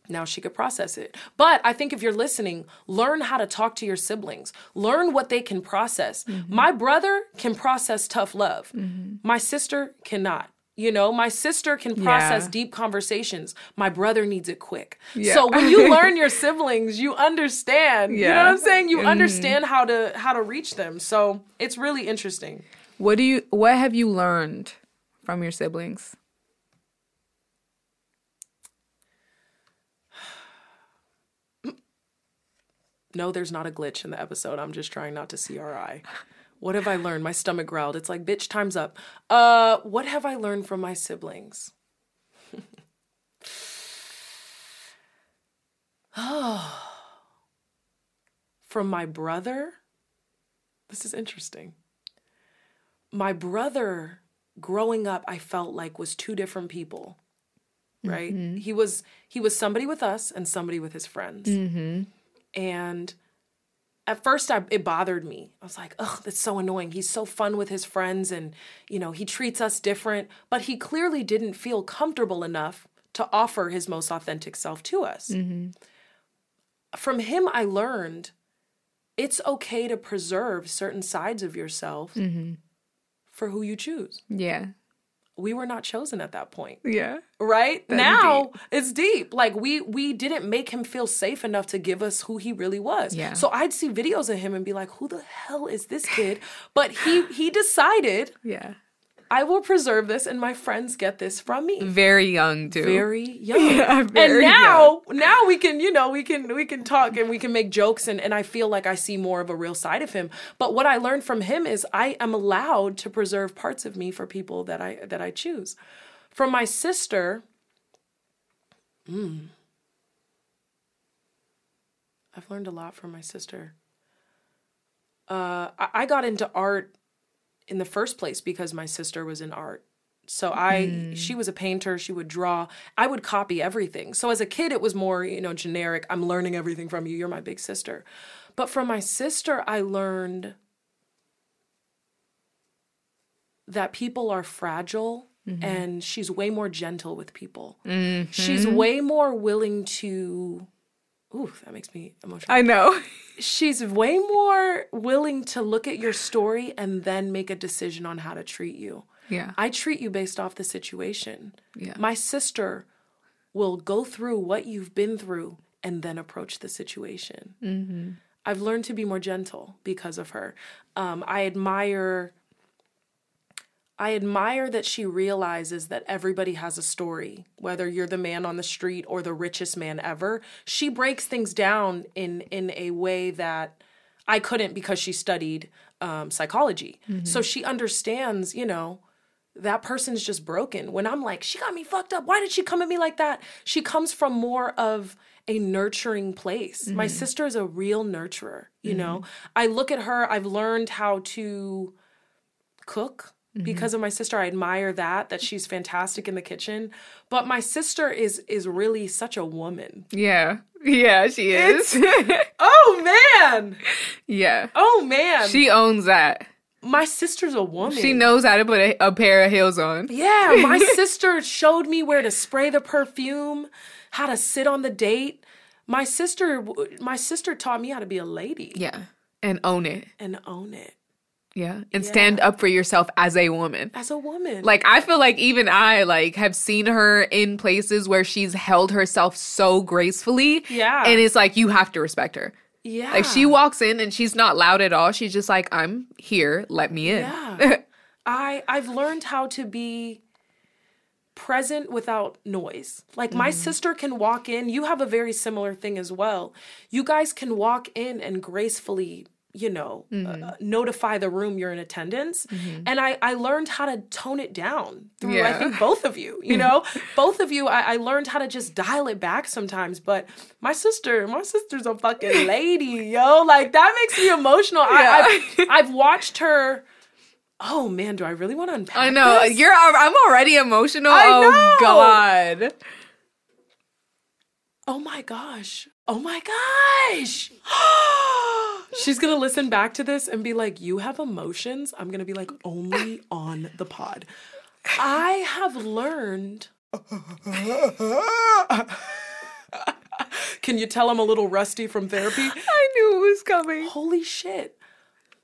Now she could process it. But I think if you're listening, learn how to talk to your siblings. Learn what they can process. Mm-hmm. My brother can process tough love. Mm-hmm. My sister cannot. You know, my sister can process deep conversations. My brother needs it quick. Yeah. So when you learn your siblings, you understand. Yeah. You know what I'm saying? You understand how to reach them. So it's really interesting. What have you learned from your siblings? No, there's not a glitch in the episode. I'm just trying not to CRI. What have I learned? My stomach growled. It's like, bitch, time's up. What have I learned from my siblings? Oh, from my brother? This is interesting. My brother, growing up, I felt like was two different people, right? Mm-hmm. He was somebody with us and somebody with his friends. Mm-hmm. And at first it bothered me. I was like, ugh, that's so annoying. He's so fun with his friends and, you know, he treats us different. But he clearly didn't feel comfortable enough to offer his most authentic self to us. Mm-hmm. From him, I learned it's okay to preserve certain sides of yourself mm-hmm. for who you choose. Yeah. We were not chosen at that point. Yeah. Right? Now it's deep. Like we didn't make him feel safe enough to give us who he really was. Yeah. So I'd see videos of him and be like, who the hell is this kid? But he decided, I will preserve this and my friends get this from me. Very young, dude. Very young. Yeah, very and now we can, you know, we can talk and we can make jokes and I feel like I see more of a real side of him. But what I learned from him is I am allowed to preserve parts of me for people that I choose. From my sister, I've learned a lot from my sister. I got into art in the first place because my sister was in art. So she was a painter, she would draw, I would copy everything. So as a kid, it was more, you know, generic. I'm learning everything from you, you're my big sister. But from my sister, I learned that people are fragile mm-hmm. and she's way more gentle with people. Mm-hmm. She's way more willing to, ooh, that makes me emotional. I know. She's way more willing to look at your story and then make a decision on how to treat you. Yeah. I treat you based off the situation. Yeah. My sister will go through what you've been through and then approach the situation. Mm-hmm. I've learned to be more gentle because of her. I admire that she realizes that everybody has a story, whether you're the man on the street or the richest man ever. She breaks things down in a way that I couldn't because she studied psychology. Mm-hmm. So she understands, you know, that person's just broken. When I'm like, she got me fucked up. Why did she come at me like that? She comes from more of a nurturing place. Mm-hmm. My sister is a real nurturer, you mm-hmm. know. I look at her. I've learned how to cook. Because of my sister, I admire that she's fantastic in the kitchen. But my sister is really such a woman. Yeah. Yeah, she is. Oh, man. Yeah. Oh, man. She owns that. My sister's a woman. She knows how to put a pair of heels on. Yeah. My sister showed me where to spray the perfume, how to sit on the date. My sister taught me how to be a lady. Yeah. And own it. And own it. Yeah. And stand up for yourself as a woman. As a woman. Like, I feel like even I, like, have seen her in places where she's held herself so gracefully. Yeah. And it's like, you have to respect her. Yeah. Like, she walks in and she's not loud at all. She's just like, I'm here. Let me in. Yeah. I've learned how to be present without noise. Like, my sister can walk in. You have a very similar thing as well. You guys can walk in and gracefully, you know, notify the room you're in attendance. Mm-hmm. And I learned how to tone it down through, I think, both of you, you know. Both of you, I learned how to just dial it back sometimes. But my sister's a fucking lady, yo. Like, that makes me emotional. Yeah. I've watched her. Oh, man, do I really want to unpack this? I know. I'm already emotional. I know. God. Oh, my gosh. Oh, my gosh. She's going to listen back to this and be like, you have emotions? I'm going to be like, only on the pod. I have learned Can you tell I'm a little rusty from therapy? I knew it was coming. Holy shit.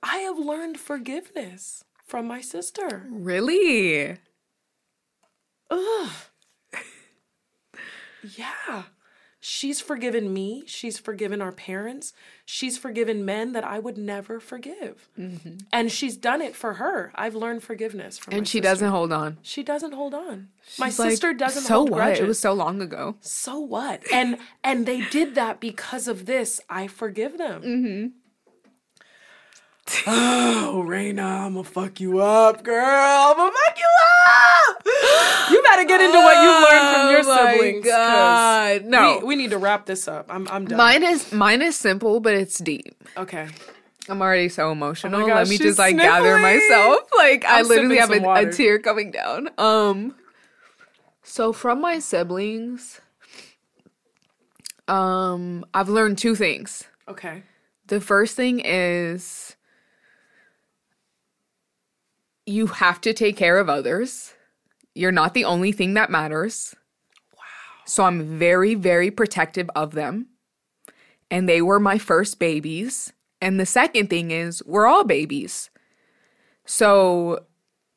I have learned forgiveness from my sister. Really? Ugh. Yeah. She's forgiven me. She's forgiven our parents. She's forgiven men that I would never forgive. Mm-hmm. And she's done it for her. I've learned forgiveness from her. And she doesn't hold on. She doesn't hold on. My sister doesn't hold grudges. So what? It was so long ago. So what? And they did that because of this. I forgive them. Mm-hmm. Oh, Raina, I'm gonna fuck you up, girl. I'm gonna fuck you up. You better get into what you learned from your siblings. God, no. We need to wrap this up. I'm done. Mine is simple, but it's deep. Okay. I'm already so emotional. Oh my gosh, let me just gather myself. I literally have a tear coming down. So from my siblings, I've learned two things. Okay. The first thing is, you have to take care of others. You're not the only thing that matters. Wow. So I'm very, very protective of them. And they were my first babies. And the second thing is, we're all babies. So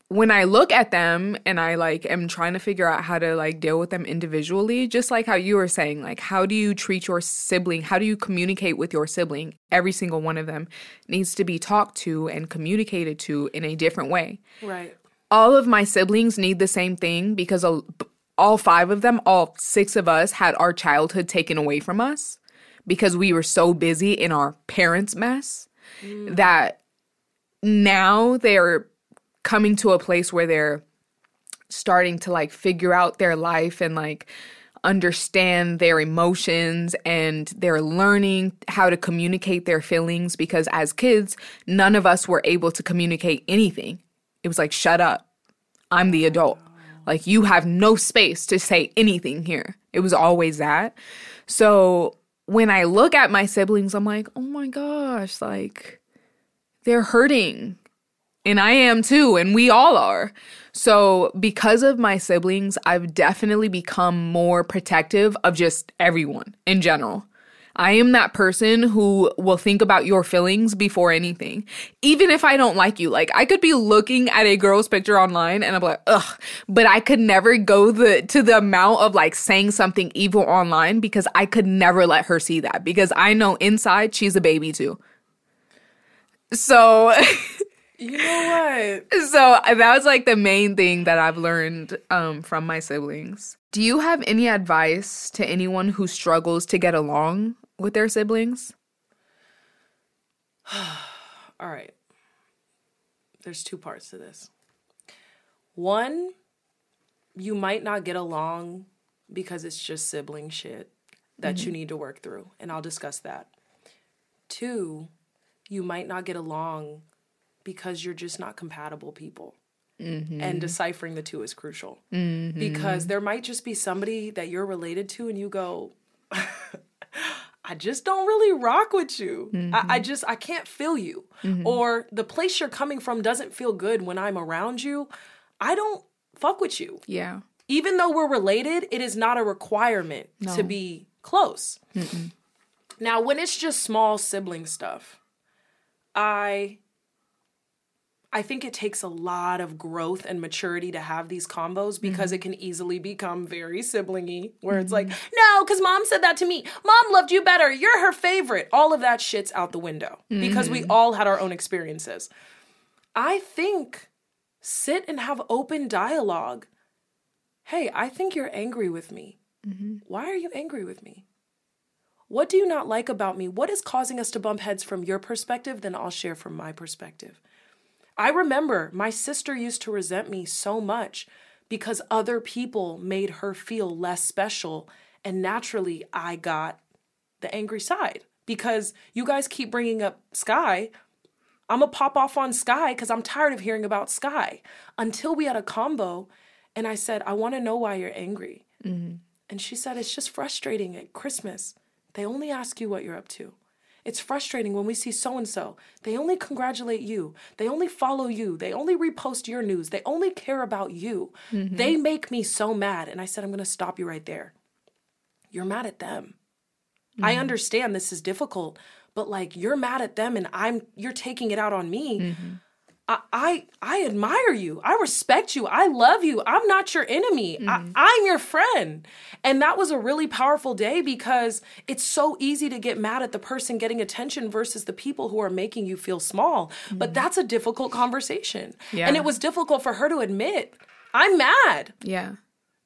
when I look at them and I am trying to figure out how to deal with them individually, just like how you were saying, how do you treat your sibling? How do you communicate with your sibling? Every single one of them needs to be talked to and communicated to in a different way. Right. All of my siblings need the same thing because all five of them, all six of us, had our childhood taken away from us because we were so busy in our parents' mess that now they are coming to a place where they're starting to figure out their life and understand their emotions, and they're learning how to communicate their feelings, because as kids, none of us were able to communicate anything. It was shut up. I'm the adult. You have no space to say anything here. It was always that. So when I look at my siblings, I'm oh my gosh, they're hurting. And I am too, and we all are. So because of my siblings, I've definitely become more protective of just everyone in general. I am that person who will think about your feelings before anything. Even if I don't like you. I could be looking at a girl's picture online and I'm ugh. But I could never go to the amount of saying something evil online, because I could never let her see that. Because I know inside she's a baby too. So... You know what? So that was the main thing that I've learned from my siblings. Do you have any advice to anyone who struggles to get along with their siblings? All right. There's two parts to this. One, you might not get along because it's just sibling shit that you need to work through, and I'll discuss that. Two, you might not get along because you're just not compatible people. Mm-hmm. And deciphering the two is crucial. Mm-hmm. Because there might just be somebody that you're related to and you go, I just don't really rock with you. Mm-hmm. I can't feel you. Mm-hmm. Or the place you're coming from doesn't feel good when I'm around you. I don't fuck with you. Yeah. Even though we're related, it is not a requirement to be close. Mm-mm. Now, when it's just small sibling stuff, I think it takes a lot of growth and maturity to have these combos, because it can easily become very sibling-y, where it's no, because mom said that to me. Mom loved you better. You're her favorite. All of that shit's out the window because we all had our own experiences. I think sit and have open dialogue. Hey, I think you're angry with me. Mm-hmm. Why are you angry with me? What do you not like about me? What is causing us to bump heads from your perspective? Then I'll share from my perspective. I remember my sister used to resent me so much because other people made her feel less special. And naturally, I got the angry side because you guys keep bringing up Sky. I'm going to pop off on Sky because I'm tired of hearing about Sky, until we had a combo. And I said, I want to know why you're angry. Mm-hmm. And she said, it's just frustrating at Christmas. They only ask you what you're up to. It's frustrating when we see so-and-so. They only congratulate you. They only follow you. They only repost your news. They only care about you. Mm-hmm. They make me so mad. And I said, I'm going to stop you right there. You're mad at them. Mm-hmm. I understand this is difficult, but like you're mad at them and you're taking it out on me. Mm-hmm. I admire you. I respect you. I love you. I'm not your enemy. Mm-hmm. I'm your friend. And that was a really powerful day because it's so easy to get mad at the person getting attention versus the people who are making you feel small. Mm-hmm. But that's a difficult conversation. Yeah. And it was difficult for her to admit, I'm mad. Yeah.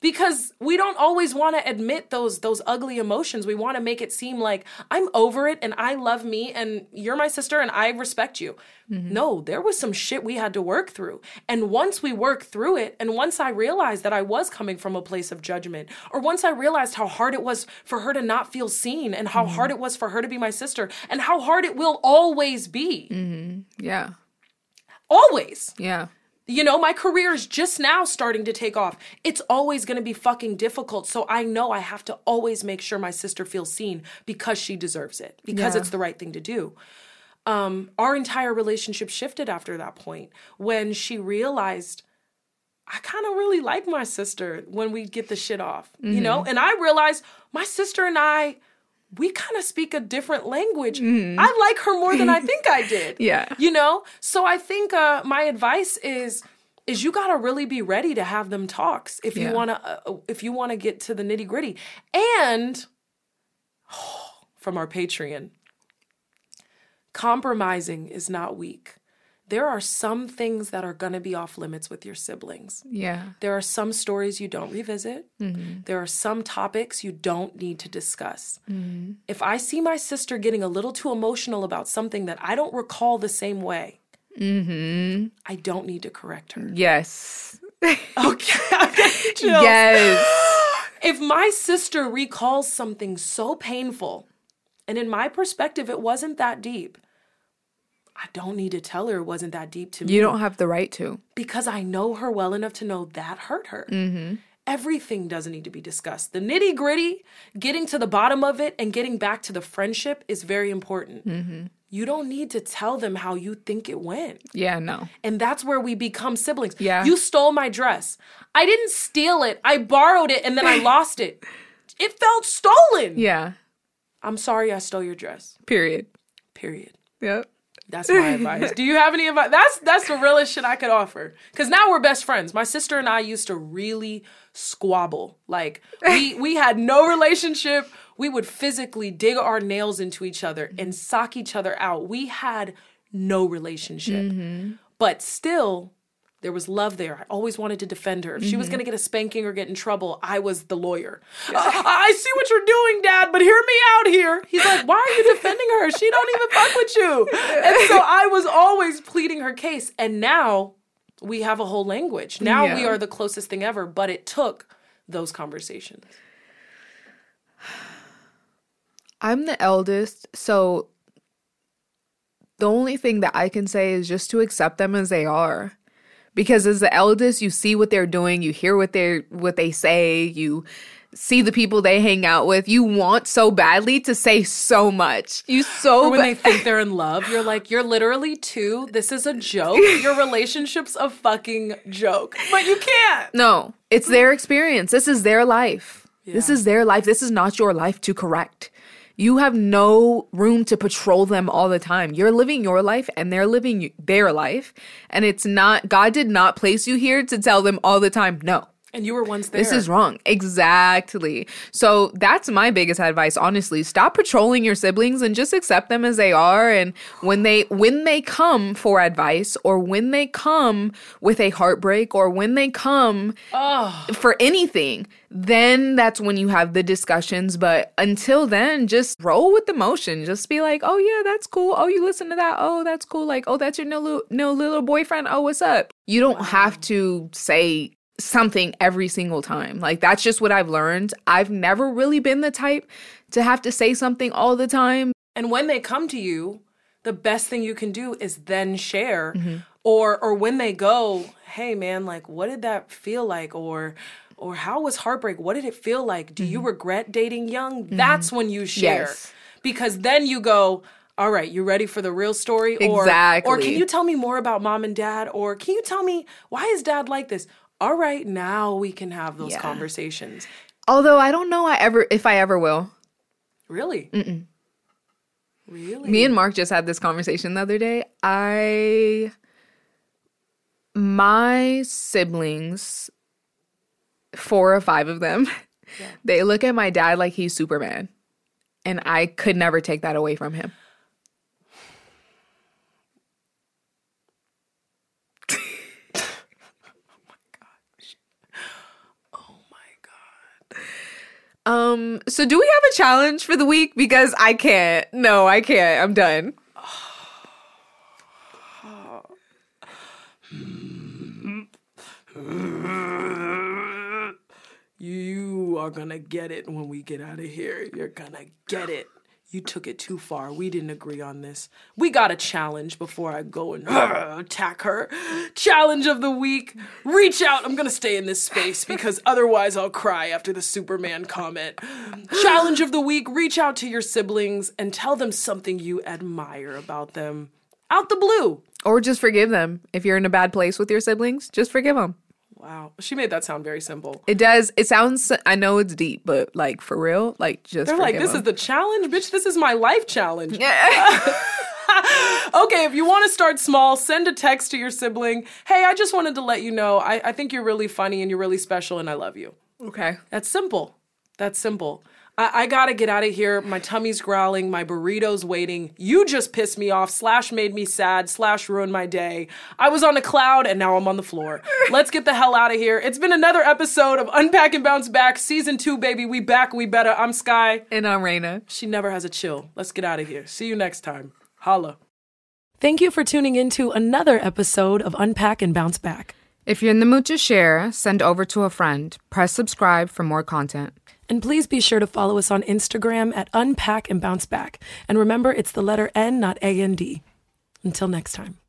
Because we don't always want to admit those ugly emotions. We want to make it seem like I'm over it and I love me and you're my sister and I respect you. Mm-hmm. No, there was some shit we had to work through. And once we worked through it, and once I realized that I was coming from a place of judgment, or once I realized how hard it was for her to not feel seen and how mm-hmm. hard it was for her to be my sister and how hard it will always be. Mm-hmm. Yeah. Always. Yeah. You know, my career is just now starting to take off. It's always going to be fucking difficult. So I know I have to always make sure my sister feels seen because she deserves it, because it's the right thing to do. Our entire relationship shifted after that point when she realized I kind of really like my sister when we get the shit off, mm-hmm. you know? And I realized my sister and I, we kind of speak a different language. Mm. I like her more than I think I did. Yeah. You know? So I think my advice is you got to really be ready to have them talks if you want to get to the nitty-gritty. And from our Patreon, compromising is not weak. There are some things that are going to be off limits with your siblings. Yeah. There are some stories you don't revisit. Mm-hmm. There are some topics you don't need to discuss. Mm-hmm. If I see my sister getting a little too emotional about something that I don't recall the same way, mm-hmm. I don't need to correct her. Yes. Okay. Yes. If my sister recalls something so painful, and in my perspective, it wasn't that deep, I don't need to tell her it wasn't that deep to me. You don't have the right to. Because I know her well enough to know that hurt her. Mm-hmm. Everything doesn't need to be discussed. The nitty gritty, getting to the bottom of it and getting back to the friendship is very important. Mm-hmm. You don't need to tell them how you think it went. Yeah, no. And that's where we become siblings. Yeah. You stole my dress. I didn't steal it. I borrowed it and then I lost it. It felt stolen. Yeah. I'm sorry I stole your dress. Period. Yep. That's my advice. Do you have any advice? That's the realest shit I could offer. Because now we're best friends. My sister and I used to really squabble. Like, we had no relationship. We would physically dig our nails into each other and sock each other out. We had no relationship. Mm-hmm. But still, there was love there. I always wanted to defend her. If she was going to get a spanking or get in trouble, I was the lawyer. I see what you're doing, Dad, but hear me out here. He's like, why are you defending her? She don't even fuck with you. And so I was always pleading her case. And now we have a whole language. Now we are the closest thing ever, but it took those conversations. I'm the eldest, so the only thing that I can say is just to accept them as they are. Because as the eldest, you see what they're doing, you hear what they say, you see the people they hang out with. You want so badly to say so much. They think they're in love, you're like, you're literally two. This is a joke. Your relationship's a fucking joke. But you can't. No, it's their experience. This is their life. Yeah. This is their life. This is not your life to correct. You have no room to patrol them all the time. You're living your life and they're living their life. And it's not, God did not place you here to tell them all the time, no. And you were once there. This is wrong. Exactly. So that's my biggest advice, honestly. Stop patrolling your siblings and just accept them as they are. And when they come for advice, or when they come with a heartbreak, or when they come for anything, then that's when you have the discussions. But until then, just roll with the motion. Just be like, oh, yeah, that's cool. Oh, you listen to that. Oh, that's cool. Like, oh, that's your new little boyfriend. Oh, what's up? You don't have to say something every single time. Like, that's just what I've learned. I've never really been the type to have to say something all the time. And when they come to you, the best thing you can do is then share. Mm-hmm. Or when they go, hey man, like, what did that feel like? Or how was heartbreak? What did it feel like? Do you regret dating young? Mm-hmm. That's when you share. Yes. Because then you go, all right, you ready for the real story? Exactly. Or can you tell me more about mom and dad? Or can you tell me, why is dad like this? All right, now we can have those conversations. Although I don't know if I ever will. Really? Mm-mm. Really? Me and Mark just had this conversation the other day. My siblings, 4 or 5 of them, yeah. They look at my dad like he's Superman. And I could never take that away from him. So do we have a challenge for the week? Because I can't. No, I can't. I'm done. You are gonna get it when we get out of here. You're gonna get it. You took it too far. We didn't agree on this. We got a challenge before I go and attack her. Challenge of the week. Reach out. I'm going to stay in this space because otherwise I'll cry after the Superman comment. Challenge of the week. Reach out to your siblings and tell them something you admire about them. Out the blue. Or just forgive them. If you're in a bad place with your siblings, just forgive them. Wow. She made that sound very simple. It does. It sounds, I know it's deep, but like for real, like just they're like, this is the challenge? Bitch, this is my life challenge. Okay, if you want to start small, send a text to your sibling. Hey, I just wanted to let you know, I think you're really funny and you're really special and I love you. Okay. That's simple. That's simple. I gotta get out of here. My tummy's growling. My burrito's waiting. You just pissed me off, / made me sad, / ruined my day. I was on a cloud and now I'm on the floor. Let's get the hell out of here. It's been another episode of Unpack and Bounce Back. Season 2, baby. We back, we better. I'm Sky. And I'm Raina. She never has a chill. Let's get out of here. See you next time. Holla. Thank you for tuning in to another episode of Unpack and Bounce Back. If you're in the mood to share, send over to a friend. Press subscribe for more content. And please be sure to follow us on Instagram @UnpackAndBounceBack. And remember, it's the letter N, not AND. Until next time.